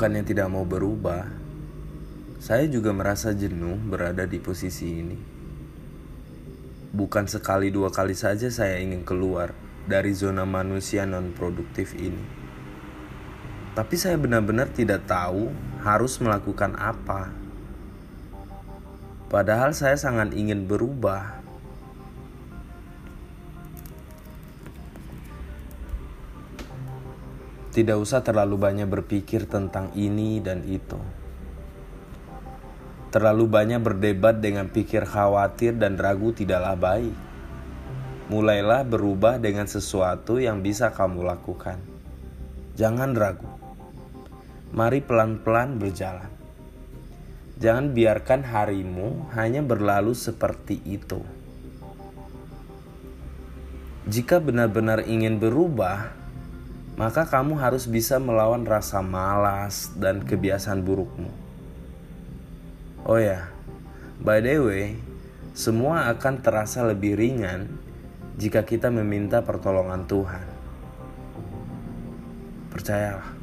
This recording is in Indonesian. Bukannya tidak mau berubah, saya juga merasa jenuh berada di posisi ini. Bukan sekali dua kali saja saya ingin keluar dari zona manusia non-produktif ini. Tapi saya benar-benar tidak tahu harus melakukan apa. Padahal saya sangat ingin berubah. Tidak usah terlalu banyak berpikir tentang ini dan itu. Terlalu banyak berdebat dengan pikir khawatir dan ragu tidaklah baik. Mulailah berubah dengan sesuatu yang bisa kamu lakukan. Jangan ragu. Mari pelan-pelan berjalan. Jangan biarkan harimu hanya berlalu seperti itu. Jika benar-benar ingin berubah, maka kamu harus bisa melawan rasa malas dan kebiasaan burukmu. Oh ya, by the way, semua akan terasa lebih ringan jika kita meminta pertolongan Tuhan. Percayalah.